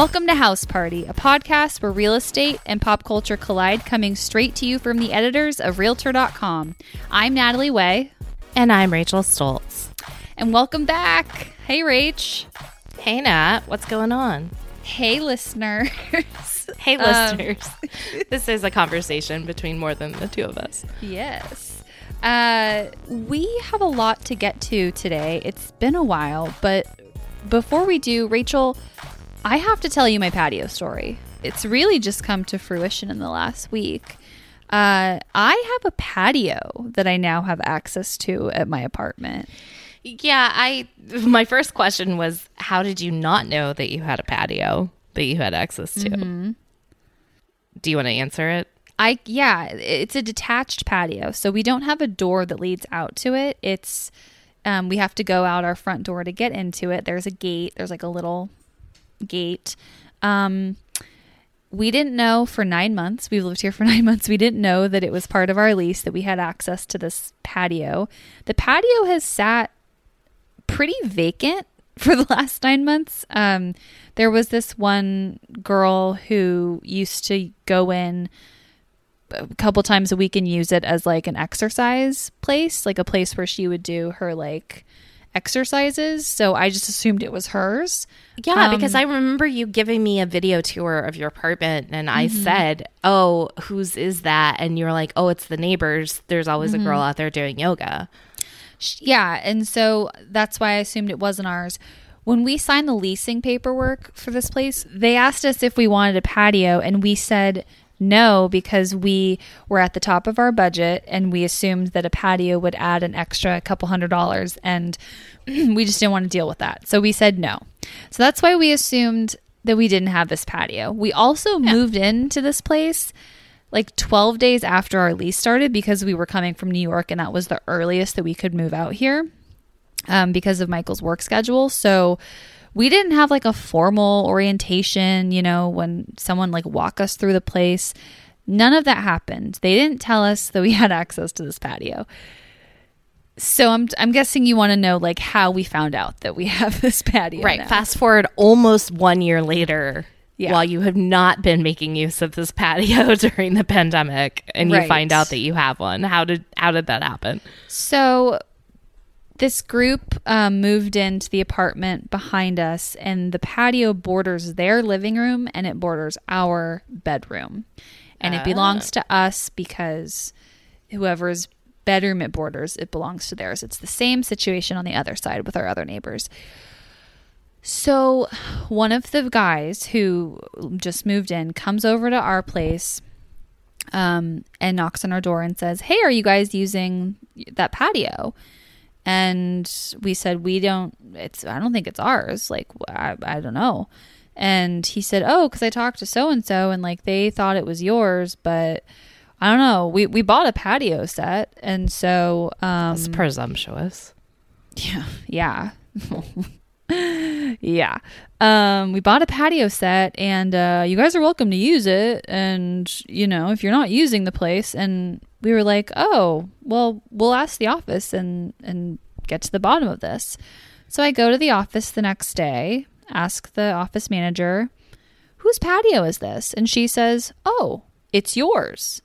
Welcome to House Party, a podcast where real estate and pop culture collide, coming straight to you from the editors of Realtor.com. I'm Natalie Way. And I'm Rachel Stoltz. And welcome back. Hey, Rach. Hey, Nat. What's going on? Hey, listeners. Hey, listeners. This is a conversation between more than the two of us. Yes. We have a lot to get to today. It's been a while, but before we do, Rachel, I have to tell you my patio story. It's really just come to fruition in the last week. I have a patio that I now have access to at my apartment. Yeah, my first question was, how did you not know that you had a patio that you had access to? Mm-hmm. Do you want to answer it? It's a detached patio, so we don't have a door that leads out to it. It's we have to go out our front door to get into it. There's a gate. There's like a little gate. We didn't know for 9 months. We've lived here for 9 months. We didn't know that it was part of our lease that we had access to this patio. The patio has sat pretty vacant for the last 9 months. There was this one girl who used to go in a couple times a week and use it as like an exercise place, like a place where she would do her like exercises. So I just assumed it was hers. Yeah, because I remember you giving me a video tour of your apartment, and I said, "Oh, whose is that?" And you were like, "Oh, it's the neighbors. There's always a girl out there doing yoga." Yeah, and so that's why I assumed it wasn't ours. When we signed the leasing paperwork for this place, they asked us if we wanted a patio, and we said no, because we were at the top of our budget and we assumed that a patio would add an extra $200, and we just didn't want to deal with that. So we said no. So that's why we assumed that we didn't have this patio. We also moved into this place like 12 days after our lease started because we were coming from New York, and that was the earliest that we could move out here because of Michael's work schedule. So we didn't have like a formal orientation, you know, when someone like walk us through the place. None of that happened. They didn't tell us that we had access to this patio. So I'm guessing you want to know like how we found out that we have this patio. Right. Now. Fast forward almost 1 year later, while you have not been making use of this patio during the pandemic, and you find out that you have one. How did that happen? So this group moved into the apartment behind us, and the patio borders their living room and it borders our bedroom. And it belongs to us because whoever's bedroom it borders, it belongs to theirs. It's the same situation on the other side with our other neighbors. So one of the guys who just moved in comes over to our place and knocks on our door and says, "Hey, are you guys using that patio?" And we said, I don't think it's ours. Like, I don't know. And he said, "Oh, because I talked to so-and-so and like they thought it was yours, but I don't know. We bought a patio set." And so, that's presumptuous. Yeah. Yeah. We bought a patio set, and you guys are welcome to use it. And, you know, if you're not using the place, and we were like, "Oh, well, we'll ask the office and get to the bottom of this." So I go to the office the next day, ask the office manager, "Whose patio is this?" And she says, "Oh, it's yours."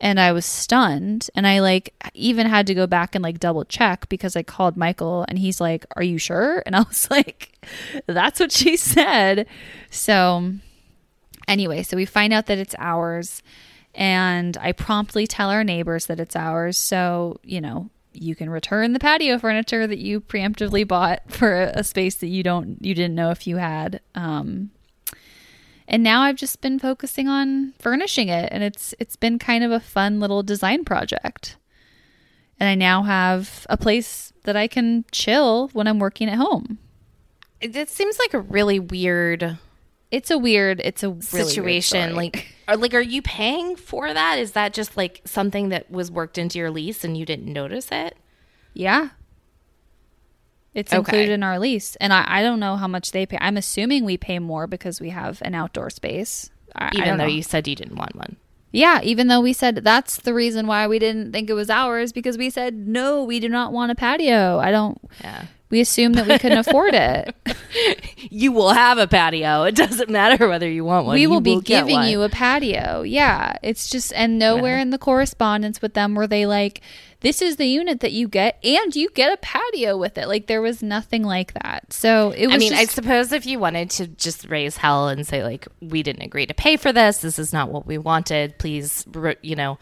And I was stunned. And I like even had to go back and like double check because I called Michael and he's like, "Are you sure?" And I was like, "That's what she said." So anyway, so we find out that it's ours. And I promptly tell our neighbors that it's ours. So, you know, you can return the patio furniture that you preemptively bought for a space that you didn't know if you had. And now I've just been focusing on furnishing it. And it's been kind of a fun little design project. And I now have a place that I can chill when I'm working at home. It seems like a really weird... It's a really situation. Like, are you paying for that? Is that just like something that was worked into your lease and you didn't notice it? Yeah, it's included in our lease, and I don't know how much they pay. I'm assuming we pay more because we have an outdoor space. Even though you said you didn't want one. Yeah, even though we said that's the reason why we didn't think it was ours, because we said no, we do not want a patio. I don't. Yeah. We assumed that we couldn't afford it. You will have a patio. It doesn't matter whether you want one. We will be giving you a patio. Yeah. It's just, and nowhere in the correspondence with them were they like, this is the unit that you get and you get a patio with it. Like, there was nothing like that. So it was, I mean, I suppose if you wanted to just raise hell and say, like, we didn't agree to pay for this. This is not what we wanted. Please, you know,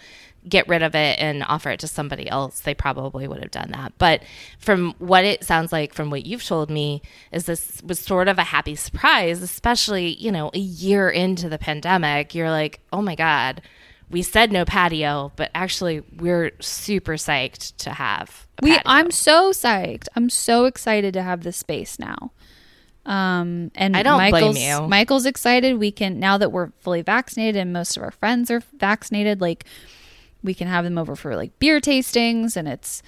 get rid of it and offer it to somebody else, they probably would have done that. But from what it sounds like, from what you've told me, is this was sort of a happy surprise, especially, you know, a year into the pandemic. You're like, oh my God, we said no patio, but actually we're super psyched to have a patio. I'm so psyched. I'm so excited to have this space now. And I don't blame you. Michael's excited. We can, now that we're fully vaccinated and most of our friends are vaccinated, like, we can have them over for like beer tastings, and it's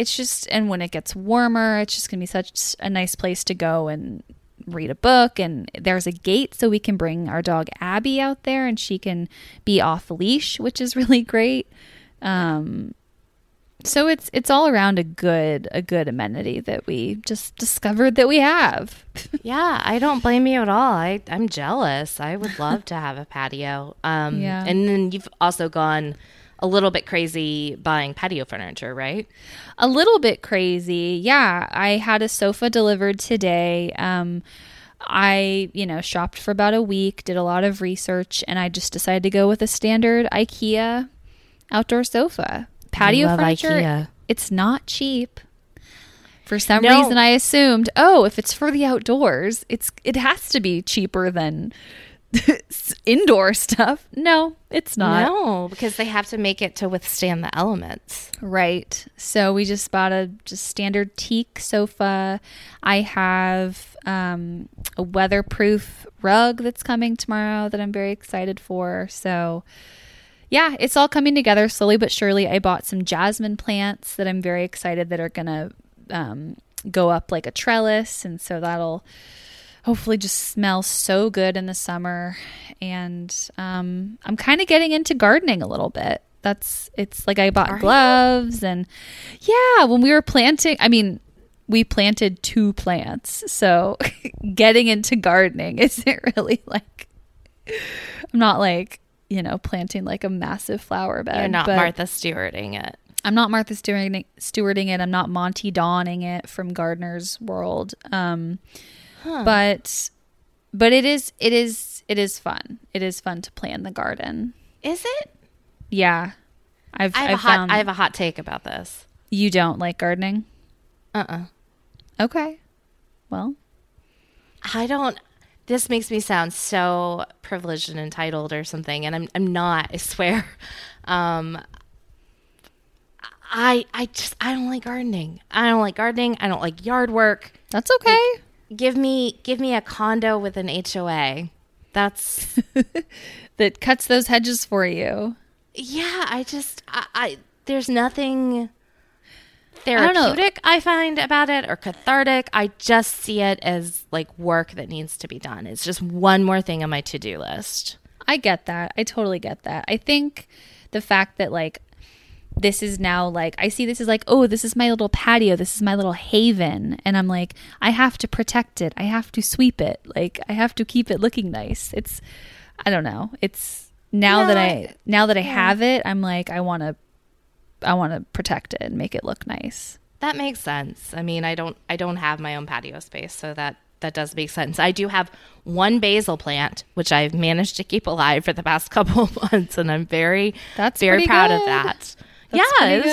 just, and when it gets warmer, it's just gonna be such a nice place to go and read a book. And there's a gate, so we can bring our dog Abby out there, and she can be off leash, which is really great. So it's all around a good amenity that we just discovered that we have. Yeah, I don't blame you at all. I'm jealous. I would love to have a patio. And then you've also gone a little bit crazy buying patio furniture, right? A little bit crazy, yeah. I had a sofa delivered today. I, you know, shopped for about a week, did a lot of research, and I just decided to go with a standard IKEA outdoor sofa. Patio furniture, IKEA. It's not cheap. For some reason, I assumed, if it's for the outdoors, it has to be cheaper than indoor stuff. No, it's not. No, because they have to make it to withstand the elements. Right. So we just bought a standard teak sofa. I have a weatherproof rug that's coming tomorrow that I'm very excited for. So yeah, it's all coming together slowly but surely. I bought some jasmine plants that I'm very excited that are going to go up like a trellis. And so that'll hopefully just smells so good in the summer. And I'm kind of getting into gardening a little bit. It's like I bought gloves, and yeah, when we were planting, I mean, we planted 2 plants. So getting into gardening isn't really like, I'm not like, you know, planting like a massive flower bed. You're not Martha Stewarting it. I'm not Martha Stewarting it. I'm not Monty Donning it from Gardener's World. But it is fun. It is fun to plan the garden. Is it? Yeah. I have a hot take about this. You don't like gardening? Okay. Well, I don't. This makes me sound so privileged and entitled or something, and I'm not, I swear. I don't like gardening. I don't like gardening. I don't like yard work. That's okay. Give me a condo with an HOA. That's that cuts those hedges for you. Yeah, I there's nothing therapeutic I find about it, or cathartic. I just see it as like work that needs to be done. It's just one more thing on my to-do list. I get that. I totally get that. I think the fact that like this is now like, I see this is like, oh, this is my little patio. This is my little haven. And I'm like, I have to protect it. I have to sweep it. Like, I have to keep it looking nice. It's, I don't know. It's now that I have it, I'm like, I want to protect it and make it look nice. That makes sense. I mean, I don't have my own patio space. So that does make sense. I do have one basil plant, which I've managed to keep alive for the past couple of months. And I'm very proud of that. That's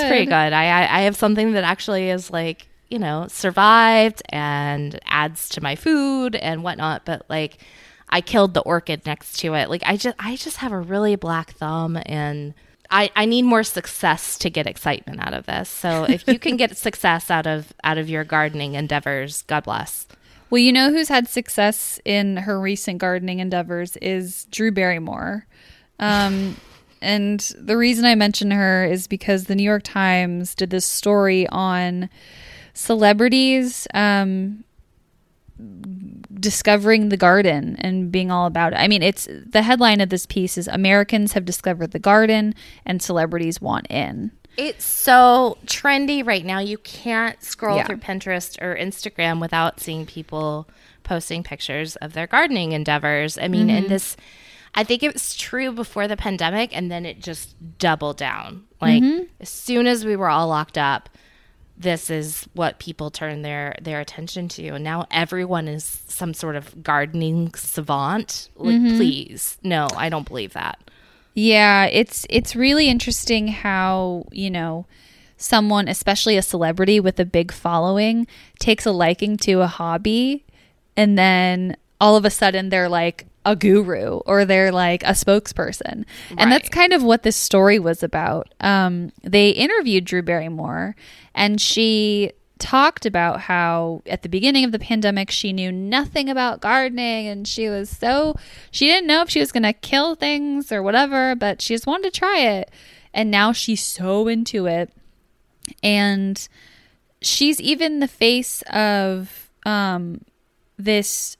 pretty good. I have something that actually is like, you know, survived and adds to my food and whatnot. But like, I killed the orchid next to it. Like, I just have a really black thumb, and I need more success to get excitement out of this. So if you can get success out of your gardening endeavors, God bless. Well, you know who's had success in her recent gardening endeavors is Drew Barrymore. And the reason I mention her is because the New York Times did this story on celebrities discovering the garden and being all about it. I mean, the headline of this piece is Americans have discovered the garden and celebrities want in. It's so trendy right now. You can't scroll through Pinterest or Instagram without seeing people posting pictures of their gardening endeavors. I mean, and this, I think it was true before the pandemic, and then it just doubled down. Like, as soon as we were all locked up, this is what people turn their attention to. And now everyone is some sort of gardening savant. Like, please. No, I don't believe that. Yeah, it's really interesting how, you know, someone, especially a celebrity with a big following, takes a liking to a hobby, and then all of a sudden they're like a guru or they're like a spokesperson. Right. And that's kind of what this story was about. They interviewed Drew Barrymore, and she talked about how at the beginning of the pandemic she knew nothing about gardening, and she didn't know if she was gonna kill things or whatever, but she just wanted to try it, and now she's so into it. And she's even the face of this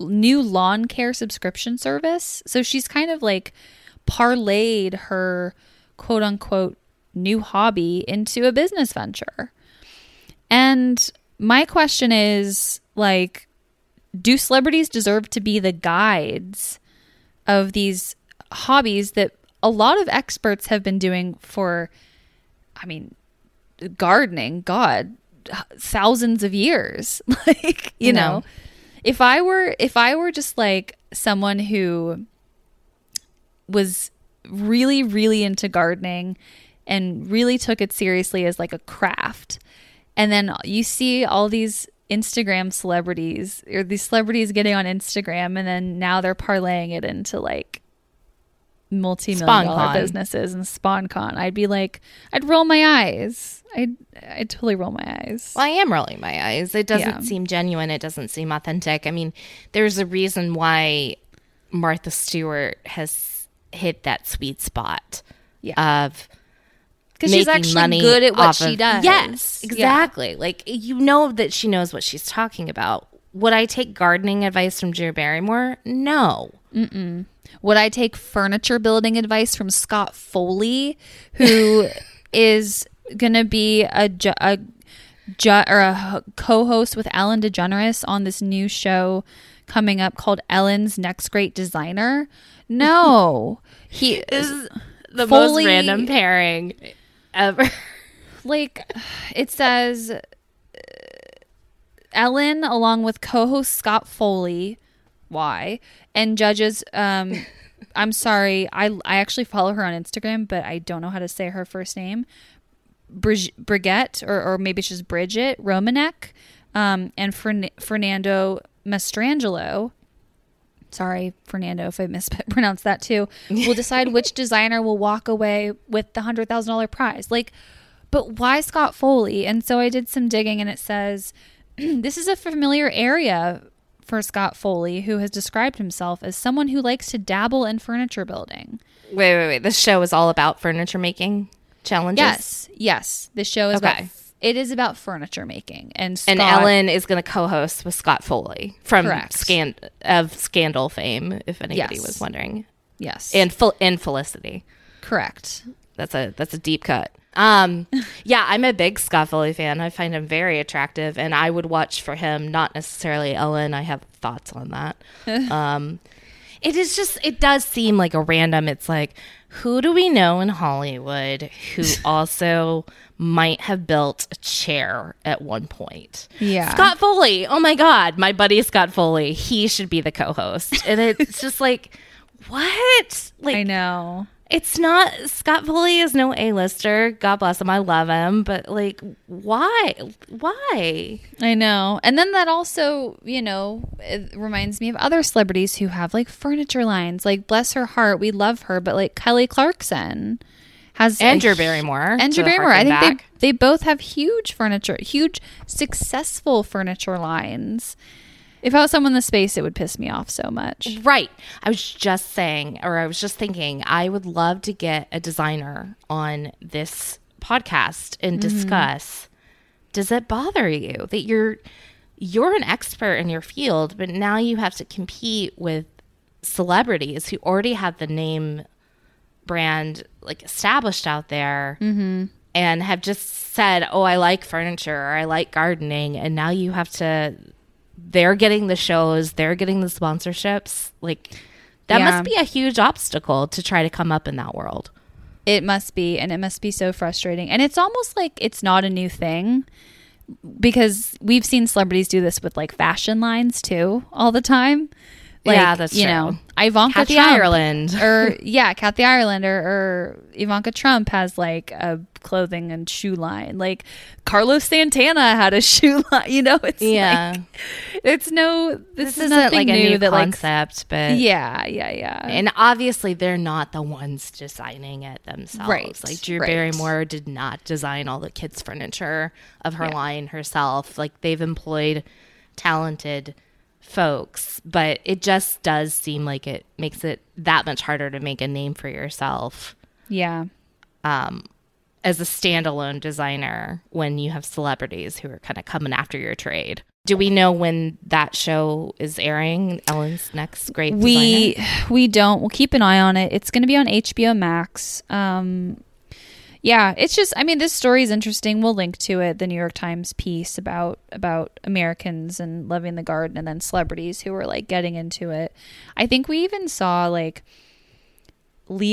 new lawn care subscription service, so she's kind of like parlayed her quote unquote new hobby into a business venture. And my question is, like, do celebrities deserve to be the guides of these hobbies that a lot of experts have been doing for, I mean, gardening, God, thousands of years? Like, you know, if I were just like someone who was really, really into gardening and really took it seriously as like a craft, and then you see all these Instagram celebrities or these celebrities getting on Instagram, and then now they're parlaying it into like multi-million-dollar businesses and SpawnCon. I'd be like, I'd roll my eyes. I'd totally roll my eyes. Well, I am rolling my eyes. It doesn't seem genuine. It doesn't seem authentic. I mean, there's a reason why Martha Stewart has hit that sweet spot of... because she's actually good at what she does. Yes, exactly. Yeah. Like, you know that she knows what she's talking about. Would I take gardening advice from Drew Barrymore? No. Mm-mm. Would I take furniture building advice from Scott Foley, who is going to be a co-host with Ellen DeGeneres on this new show coming up called Ellen's Next Great Designer? No. He is the most random pairing ever. Like, it says Ellen, along with co-host Scott Foley, and judges. I'm sorry, I actually follow her on Instagram, but I don't know how to say her first name. Bridgette, or maybe it's just Bridgette Romanek, and Fernando Mestrangelo. Sorry, Fernando, if I mispronounced that too. We'll decide which designer will walk away with the $100,000 prize. Like, but why Scott Foley? And so I did some digging, and it says this is a familiar area for Scott Foley, who has described himself as someone who likes to dabble in furniture building. Wait. This show is all about furniture making challenges? Yes. This show is about it is about furniture making, and Ellen is going to co-host with Scott Foley from Scandal fame, if anybody was wondering. Yes, and Felicity. Correct. That's a deep cut. Yeah, I'm a big Scott Foley fan. I find him very attractive, and I would watch for him, not necessarily Ellen. I have thoughts on that. It does seem like a random. It's like, who do we know in Hollywood who also might have built a chair at one point? Yeah. Scott Foley. Oh my God. My buddy Scott Foley. He should be the co-host. And it's just like, what? Like, I know. It's not, Scott Foley is no A-lister. God bless him. I love him. But like, why? I know. And then that also, you know, it reminds me of other celebrities who have like furniture lines. Like, bless her heart, we love her. But like Kelly Clarkson has... Andrew Barrymore. I think they both have huge successful furniture lines. If I was someone in the space, it would piss me off so much. Right. I was just thinking, I would love to get a designer on this podcast and discuss, does it bother you that you're an expert in your field, but now you have to compete with celebrities who already have the name brand like established out there? and have just said, oh, I like furniture or I like gardening. And now you have to, they're getting the shows, they're getting the sponsorships. Like that must be a huge obstacle to try to come up in that world. It must be. And it must be so frustrating. And it's almost like it's not a new thing, because we've seen celebrities do this with like fashion lines too all the time. Like, yeah, that's true. You know, Ivanka Kathy Trump, Ireland, or yeah, Kathy Ireland or Ivanka Trump has like a clothing and shoe line. Like Carlos Santana had a shoe line. You know, it's like, it's no, this isn't like a new concept, but yeah. And obviously, they're not the ones designing it themselves. Right, like Drew Barrymore did not design all the kids' furniture of her line herself. Like they've employed talented folks, but it just does seem like it makes it that much harder to make a name for yourself as a standalone designer when you have celebrities who are kind of coming after your trade. Do we know when that show is airing, Ellen's Next Great Designer? We don't. We'll keep an eye on it. It's going to be on HBO Max. Yeah, it's just, I mean, this story is interesting. We'll link to it, the New York Times piece about Americans and loving the garden, and then celebrities who were like getting into it. I think we even saw like Chris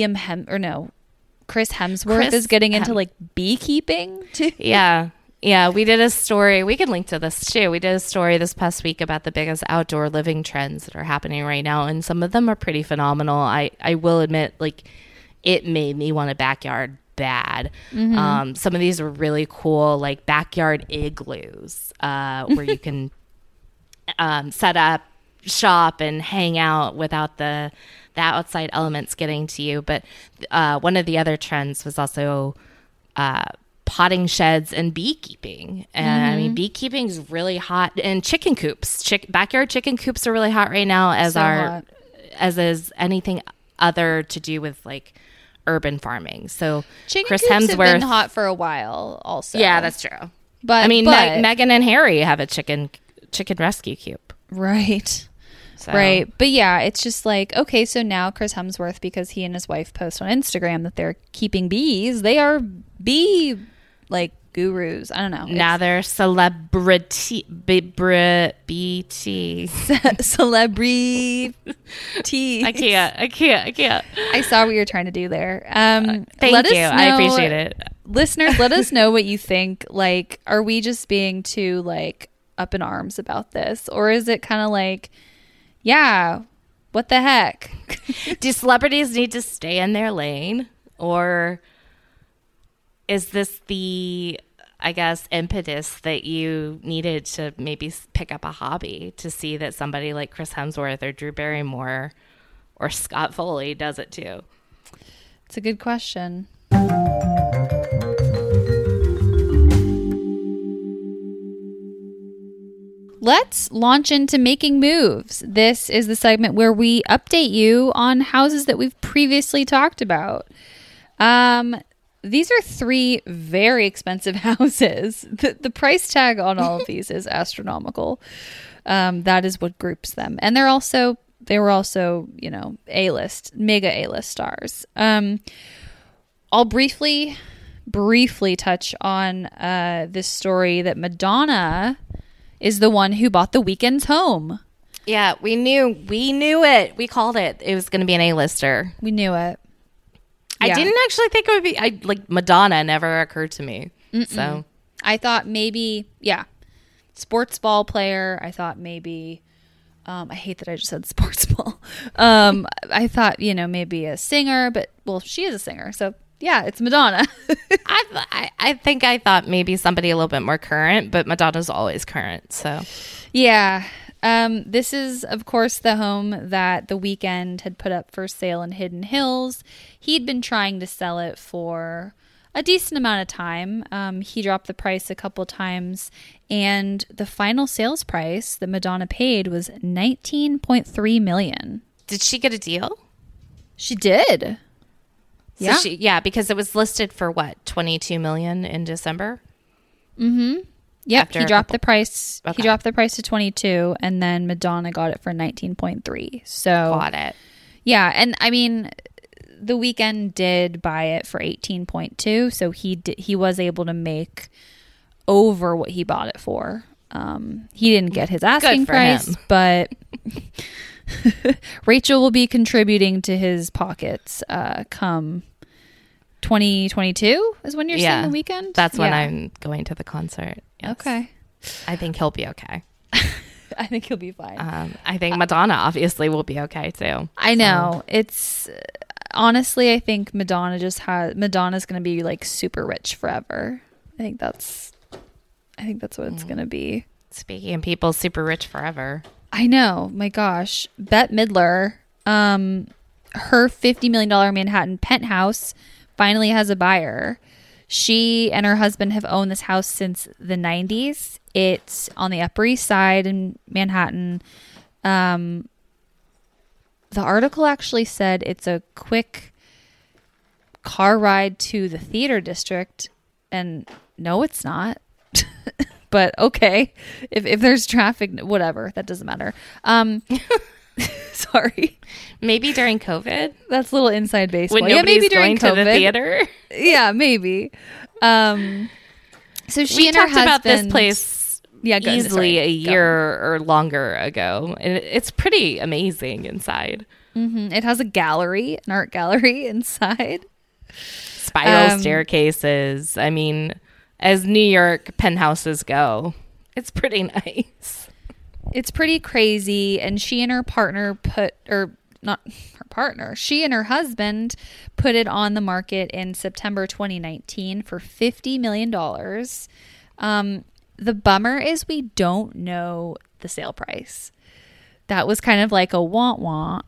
Hemsworth is getting into like beekeeping too. Yeah. Yeah, we did a story. We can link to this too. We did a story this past week about the biggest outdoor living trends that are happening right now, and some of them are pretty phenomenal. I will admit, like, it made me want a backyard bad. Mm-hmm. Some of these are really cool, like backyard igloos, where you can set up shop and hang out without the outside elements getting to you. But one of the other trends was also potting sheds and beekeeping. And I mean, beekeeping is really hot, and chicken coops. Backyard chicken coops are really hot right now, as is anything other to do with like urban farming. So chicken Chris Hemsworth have been hot for a while also. Yeah, that's true. But I mean, Meghan and Harry have a chicken rescue cube. Right. So. Right. But yeah, it's just like, okay, so now Chris Hemsworth, because he and his wife post on Instagram that they're keeping bees, they are bee like gurus. I don't know. Now they're celebrity. I can't. I saw what you're trying to do there. Thank you. I appreciate it. Listeners, let us know what you think. Like, are we just being too like up in arms about this? Or is it kind of like, yeah, what the heck? Do celebrities need to stay in their lane? Or is this the, I guess, impetus that you needed to maybe pick up a hobby, to see that somebody like Chris Hemsworth or Drew Barrymore or Scott Foley does it too? It's a good question. Let's launch into making moves. This is the segment where we update you on houses that we've previously talked about. These are three very expensive houses. The price tag on all of these is astronomical. That is what groups them. And they were also, you know, A-list, mega A-list stars. I'll briefly touch on this story that Madonna is the one who bought The Weeknd's home. Yeah, we knew it. We called it. It was going to be an A-lister. We knew it. Yeah. I didn't actually think it would be, Madonna never occurred to me. Mm-mm. So I thought maybe, sports ball player. I thought maybe, I hate that I just said sports ball. I thought, you know, maybe a singer, but well, she is a singer. So yeah, it's Madonna. I think I thought maybe somebody a little bit more current, but Madonna's always current. So yeah. This is, of course, the home that The Weeknd had put up for sale in Hidden Hills. He'd been trying to sell it for a decent amount of time. He dropped the price a couple times, and the final sales price that Madonna paid was $19.3 million. Did she get a deal? She did. So yeah. Because it was listed for what, $22 million in December? Mm-hmm. Yeah, he dropped the price. Okay. He dropped the price to 22, and then Madonna got it for 19.3. So got it. Yeah, and I mean, The Weeknd did buy it for 18.2, so he was able to make over what he bought it for. He didn't get his asking price, him. But Rachel will be contributing to his pockets come 2022 is when you're seeing The Weeknd. That's when I'm going to the concert. Yes. Okay. I think he'll be okay. I think he'll be fine. I think Madonna obviously will be okay too. I know. It's honestly, I think Madonna's going to be like super rich forever. I think that's what it's going to be. Speaking of people super rich forever. I know. My gosh. Bette Midler, her $50 million Manhattan penthouse finally has a buyer. She and her husband have owned this house since the 90s. It's on the Upper East Side in Manhattan. The article actually said it's a quick car ride to the theater district. And no, it's not. But okay, if there's traffic, whatever, that doesn't matter. Sorry. Maybe during COVID? That's a little inside baseball. When nobody's going to the theater? Yeah, maybe. So she and her husband... We talked about this place easily a year or longer ago. And it's pretty amazing inside. Mm-hmm. It has a gallery, an art gallery inside. Spiral staircases. I mean, as New York penthouses go, it's pretty nice. It's pretty crazy, and she and her husband put it on the market in September 2019 for $50 million. The bummer is we don't know the sale price. That was kind of like a wah-wah,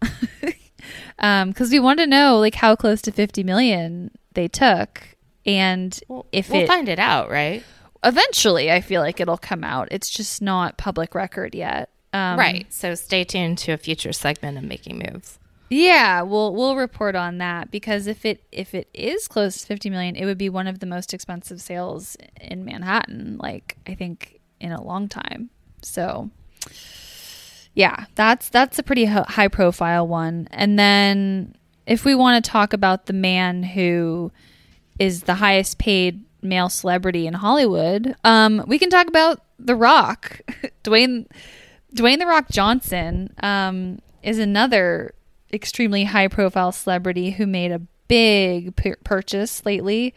because we wanted to know like how close to $50 million they took, and we'll find it out, right? Eventually, I feel like it'll come out. It's just not public record yet. Right. So stay tuned to a future segment of Making Moves. Yeah, we'll report on that, because if it is close to 50 million, it would be one of the most expensive sales in Manhattan, like I think in a long time. So yeah, that's a pretty high profile one. And then if we want to talk about the man who is the highest paid male celebrity in Hollywood, we can talk about The Rock. Dwayne The Rock Johnson is another extremely high profile celebrity who made a big purchase lately.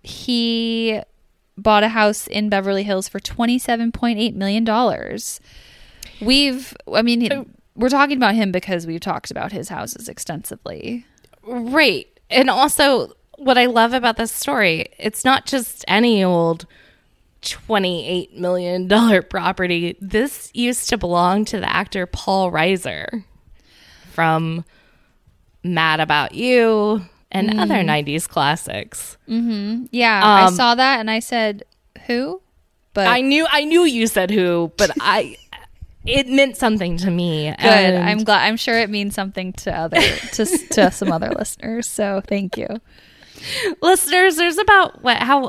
He bought a house in Beverly Hills for $27.8 million. We're talking about him because we've talked about his houses extensively. Right. And also, what I love about this story, it's not just any old $28 million property. This used to belong to the actor Paul Reiser from Mad About You and other 90s classics. Mm-hmm. Yeah, I saw that and I said, who? But I knew you said who, but it meant something to me. Good. I'm glad. I'm sure it means something to to some other listeners. So thank you. Listeners, there's about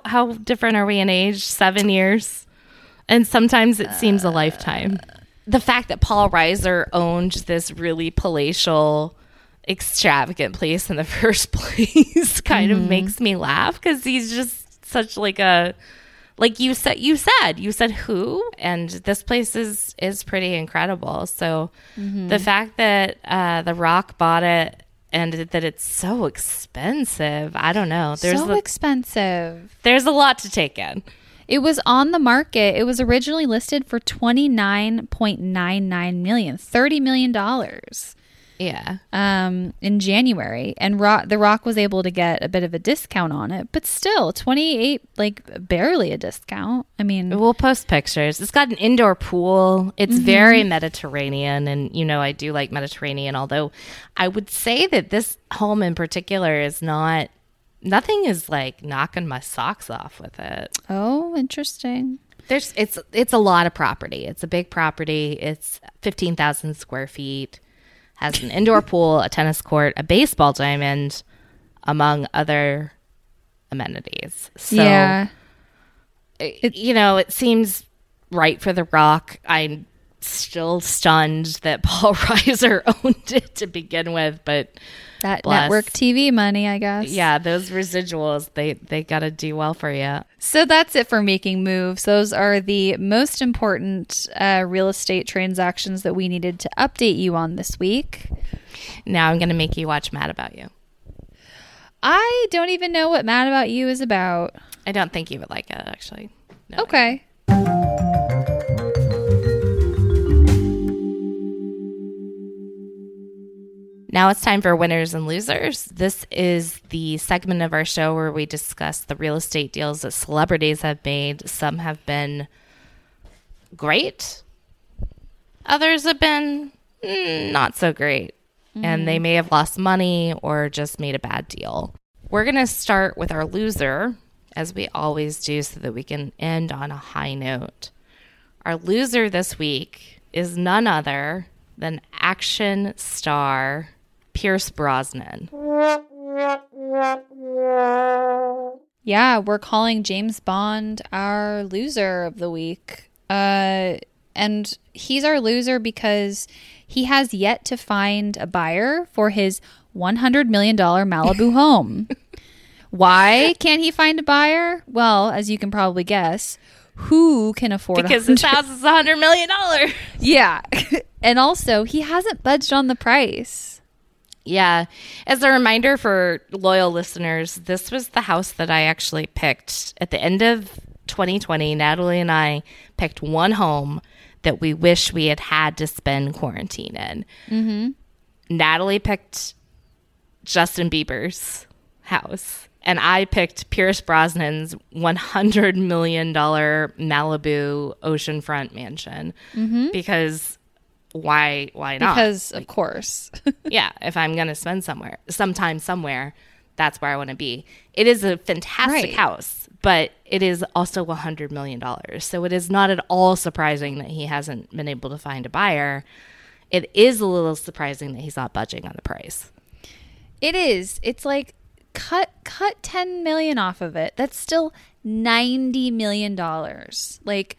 how different are we in age? 7 years, and sometimes it seems a lifetime. The fact that Paul Reiser owned this really palatial, extravagant place in the first place kind of makes me laugh, because he's just such like a, like you said who, and this place is pretty incredible. So the fact that The Rock bought it, and that it's so expensive. I don't know. Expensive. There's a lot to take in. It was on the market. It was originally listed for $29.99 million, $30 million. Yeah. In January. And The Rock was able to get a bit of a discount on it. But still, 28, like barely a discount. I mean. We'll post pictures. It's got an indoor pool. It's very Mediterranean. And, you know, I do like Mediterranean. Although I would say that this home in particular is not. Nothing is like knocking my socks off with it. Oh, interesting. It's a lot of property. It's a big property. It's 15,000 square feet. Has an indoor pool, a tennis court, a baseball diamond, among other amenities. So, it seems right for The Rock. I'm still stunned that Paul Reiser owned it to begin with, but That Bless. Network TV money, I guess. Yeah, those residuals, they got to do well for you. So that's it for making moves. Those are the most important real estate transactions that we needed to update you on this week. Now I'm going to make you watch Mad About You. I don't even know what Mad About You is about. I don't think you would like it, actually. No, okay. Now it's time for Winners and Losers. This is the segment of our show where we discuss the real estate deals that celebrities have made. Some have been great. Others have been not so great. Mm-hmm. And they may have lost money or just made a bad deal. We're going to start with our loser, as we always do, so that we can end on a high note. Our loser this week is none other than action star Pierce Brosnan. Yeah, we're calling James Bond our loser of the week. And he's our loser because he has yet to find a buyer for his $100 million Malibu home. Why can't he find a buyer? Well, as you can probably guess, who can afford because this house is $100 million. Yeah. And also, he hasn't budged on the price. Yeah. As a reminder for loyal listeners, this was the house that I actually picked. At the end of 2020, Natalie and I picked one home that we wish we had to spend quarantine in. Mm-hmm. Natalie picked Justin Bieber's house, and I picked Pierce Brosnan's $100 million Malibu oceanfront mansion. Mm-hmm. Because... Why not? Because, of course. Yeah, if I'm going to spend sometime somewhere, that's where I want to be. It is a fantastic house, but it is also $100 million. So it is not at all surprising that he hasn't been able to find a buyer. It is a little surprising that he's not budging on the price. It is. It's like cut $10 million off of it. That's still $90 million. Like,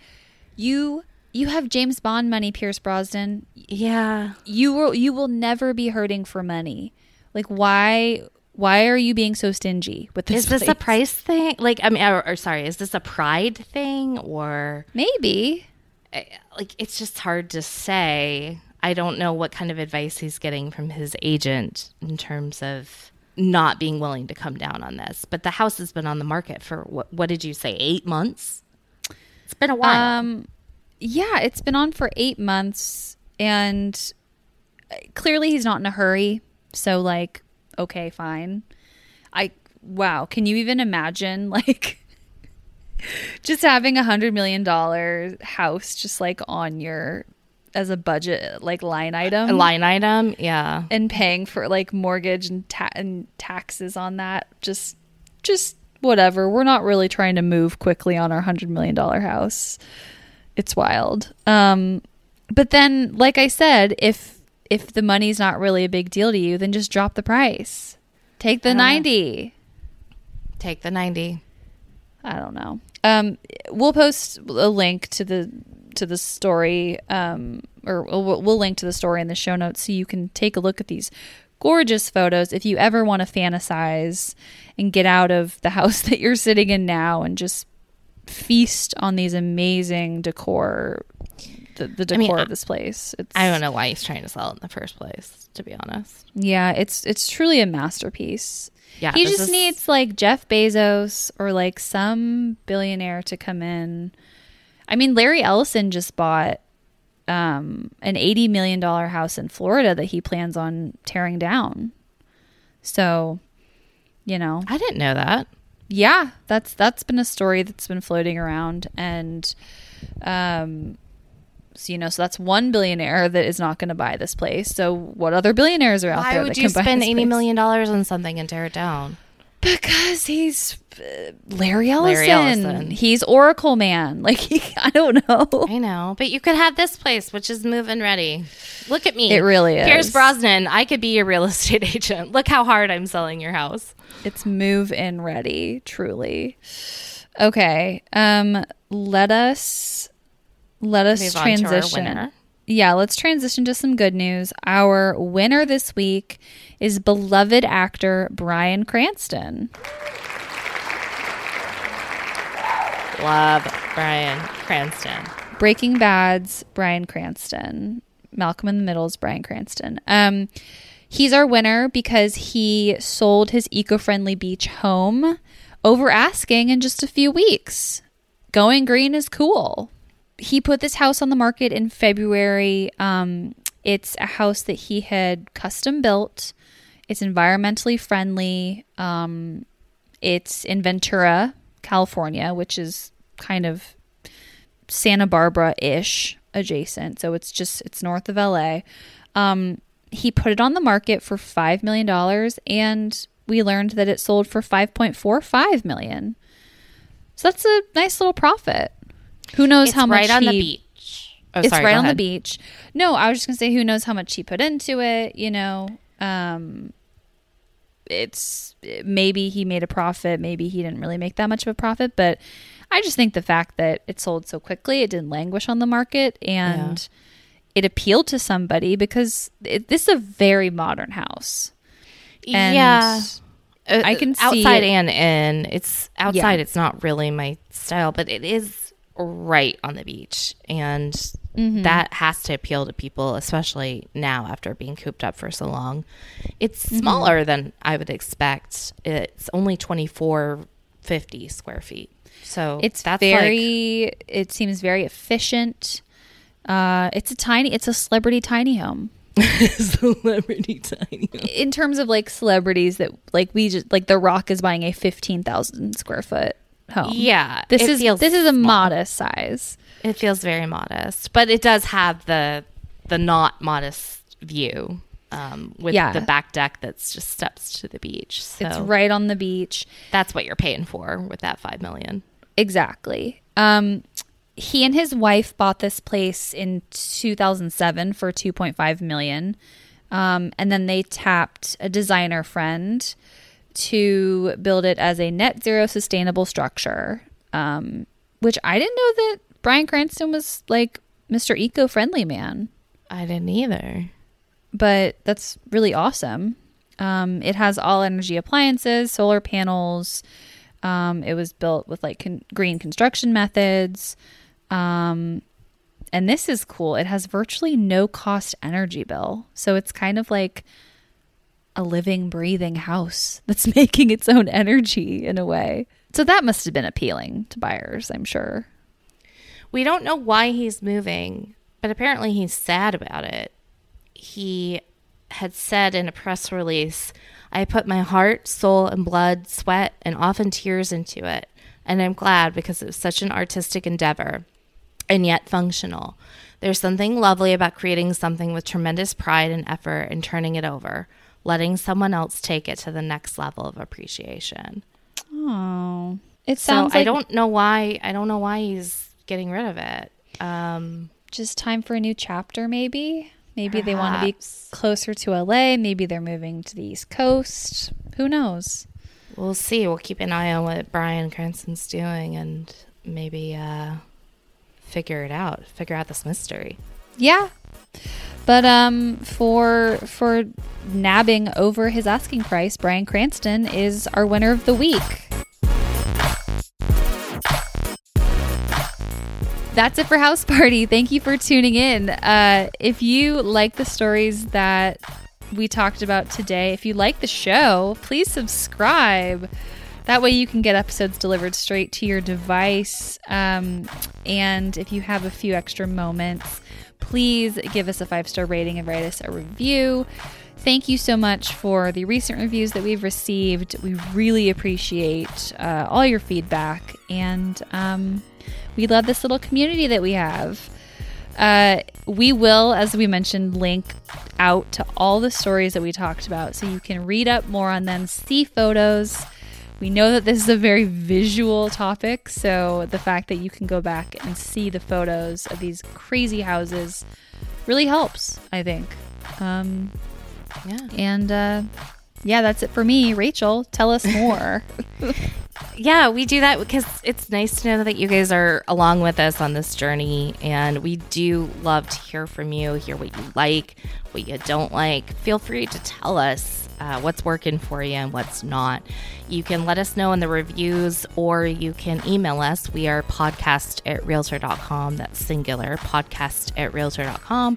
you have James Bond money, Pierce Brosnan. Yeah. You will never be hurting for money. Like, why are you being so stingy with this? Is this a price thing? Like, I mean, or sorry, is this a pride thing or maybe? Like, it's just hard to say. I don't know what kind of advice he's getting from his agent in terms of not being willing to come down on this. But the house has been on the market for what did you say? 8 months? It's been a while. Yeah, it's been on for 8 months, and clearly he's not in a hurry. So, like, okay, fine. Wow, can you even imagine, like, just having $100 million house just, like, on your, as a budget, like, line item? A line item, yeah. And paying for, like, mortgage and taxes on that. Just whatever. We're not really trying to move quickly on our $100 million house. It's wild. But then, like I said, if the money's not really a big deal to you, then just drop the price. Take the 90. Take the 90. I don't know. We'll post a link to the story, or we'll link to the story in the show notes so you can take a look at these gorgeous photos if you ever want to fantasize and get out of the house that you're sitting in now and just feast on these amazing decor, the decor of this place. I don't know why he's trying to sell it in the first place, to be honest. Yeah, it's truly a masterpiece. Yeah, he just needs, like, Jeff Bezos or, like, some billionaire to come in. I mean, Larry Ellison just bought an $80 million house in Florida that he plans on tearing down. So, you know. I didn't know that. Yeah, that's been a story that's been floating around, and so that's one billionaire that is not going to buy this place. So what other billionaires are out there that can buy this place? Why would you spend $80 million on something and tear it down? Because he's Larry Ellison. He's Oracle Man. Like, I don't know. I know, but you could have this place, which is move and ready. Look at me. It really is. Pierce Brosnan, I could be your real estate agent. Look how hard I'm selling your house. It's move in ready, truly. Okay. Let us transition. yeah, let's transition to some good news. Our winner this week is beloved actor Bryan Cranston. Love Bryan Cranston. Breaking Bad's Bryan Cranston. Malcolm in the Middle's Bryan Cranston. He's our winner because he sold his eco-friendly beach home over asking in just a few weeks. Going green is cool. He put this house on the market in February. It's a house that he had custom built. It's environmentally friendly. It's in Ventura, California, which is kind of Santa Barbara-ish adjacent. So it's just, it's north of LA. He put it on the market for $5 million and we learned that it sold for $5.45 million. So that's a nice little profit. Who knows how much on the beach. Oh, it's right on the beach. No, I was just going to say who knows how much he put into it, you know. It's maybe he made a profit, maybe he didn't really make that much of a profit, but I just think the fact that it sold so quickly, it didn't languish on the market, and it appealed to somebody because this is a very modern house. And I can see outside and in. It's outside. Yeah. It's not really my style, but it is right on the beach, and that has to appeal to people, especially now after being cooped up for so long. It's smaller than I would expect. It's only 2,450 square feet. So that's very, like, it seems very efficient. It's a celebrity tiny home. Celebrity tiny home. In terms of like celebrities that like we just like The Rock is buying a 15,000 square foot home. Yeah. This is a modest size. It feels very modest, but it does have the not modest view. With the back deck that's just steps to the beach. So it's right on the beach. That's what you're paying for with that $5 million. Exactly. He and his wife bought this place in 2007 for $2.5 million. And then they tapped a designer friend to build it as a net zero sustainable structure. Which I didn't know that Bryan Cranston was like Mr. Eco-Friendly Man. I didn't either. But that's really awesome. It has all energy appliances, solar panels. It was built with like green construction methods. And this is cool. It has virtually no cost energy bill. So it's kind of like a living, breathing house that's making its own energy in a way. So that must have been appealing to buyers, I'm sure. We don't know why he's moving, but apparently he's sad about it. He had said in a press release, I put my heart, soul, and blood, sweat, and often tears into it. And I'm glad because it was such an artistic endeavor and yet functional. There's something lovely about creating something with tremendous pride and effort and turning it over, letting someone else take it to the next level of appreciation. Oh, it sounds so like... I don't know why he's getting rid of it. Just time for a new chapter, maybe? Maybe they want to be closer to LA. Maybe they're moving to the East Coast. Who knows? We'll see. We'll keep an eye on what Bryan Cranston's doing and maybe figure it out. Figure out this mystery. Yeah. But for nabbing over his asking price, Bryan Cranston is our winner of the week. That's it for House Party. Thank you for tuning in. If you like the stories that we talked about today, if you like the show, please subscribe. That way you can get episodes delivered straight to your device. And if you have a few extra moments, please give us a 5-star rating and write us a review. Thank you so much for the recent reviews that we've received. We really appreciate all your feedback. And... we love this little community that we have. We will, as we mentioned, link out to all the stories that we talked about so you can read up more on them, see photos. We know that this is a very visual topic, so the fact that you can go back and see the photos of these crazy houses really helps, I think. And that's it for me. Rachel, tell us more. yeah, we do that because it's nice to know that you guys are along with us on this journey. And we do love to hear from you, hear what you like, what you don't like. Feel free to tell us what's working for you and what's not. You can let us know in the reviews, or you can email us. We are podcast@realtor.com. That's singular, podcast@realtor.com.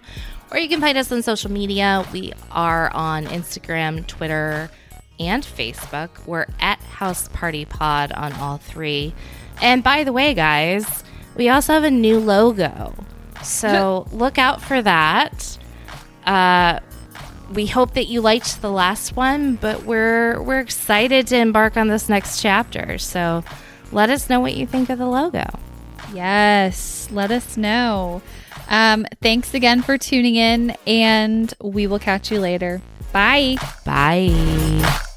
Or you can find us on social media. We are on Instagram, Twitter, and Facebook. We're at House Party Pod on all three. And by the way, guys, we also have a new logo. So look out for that. We hope that you liked the last one, but we're excited to embark on this next chapter. So let us know what you think of the logo. Yes, let us know. Thanks again for tuning in, and we will catch you later. Bye. Bye.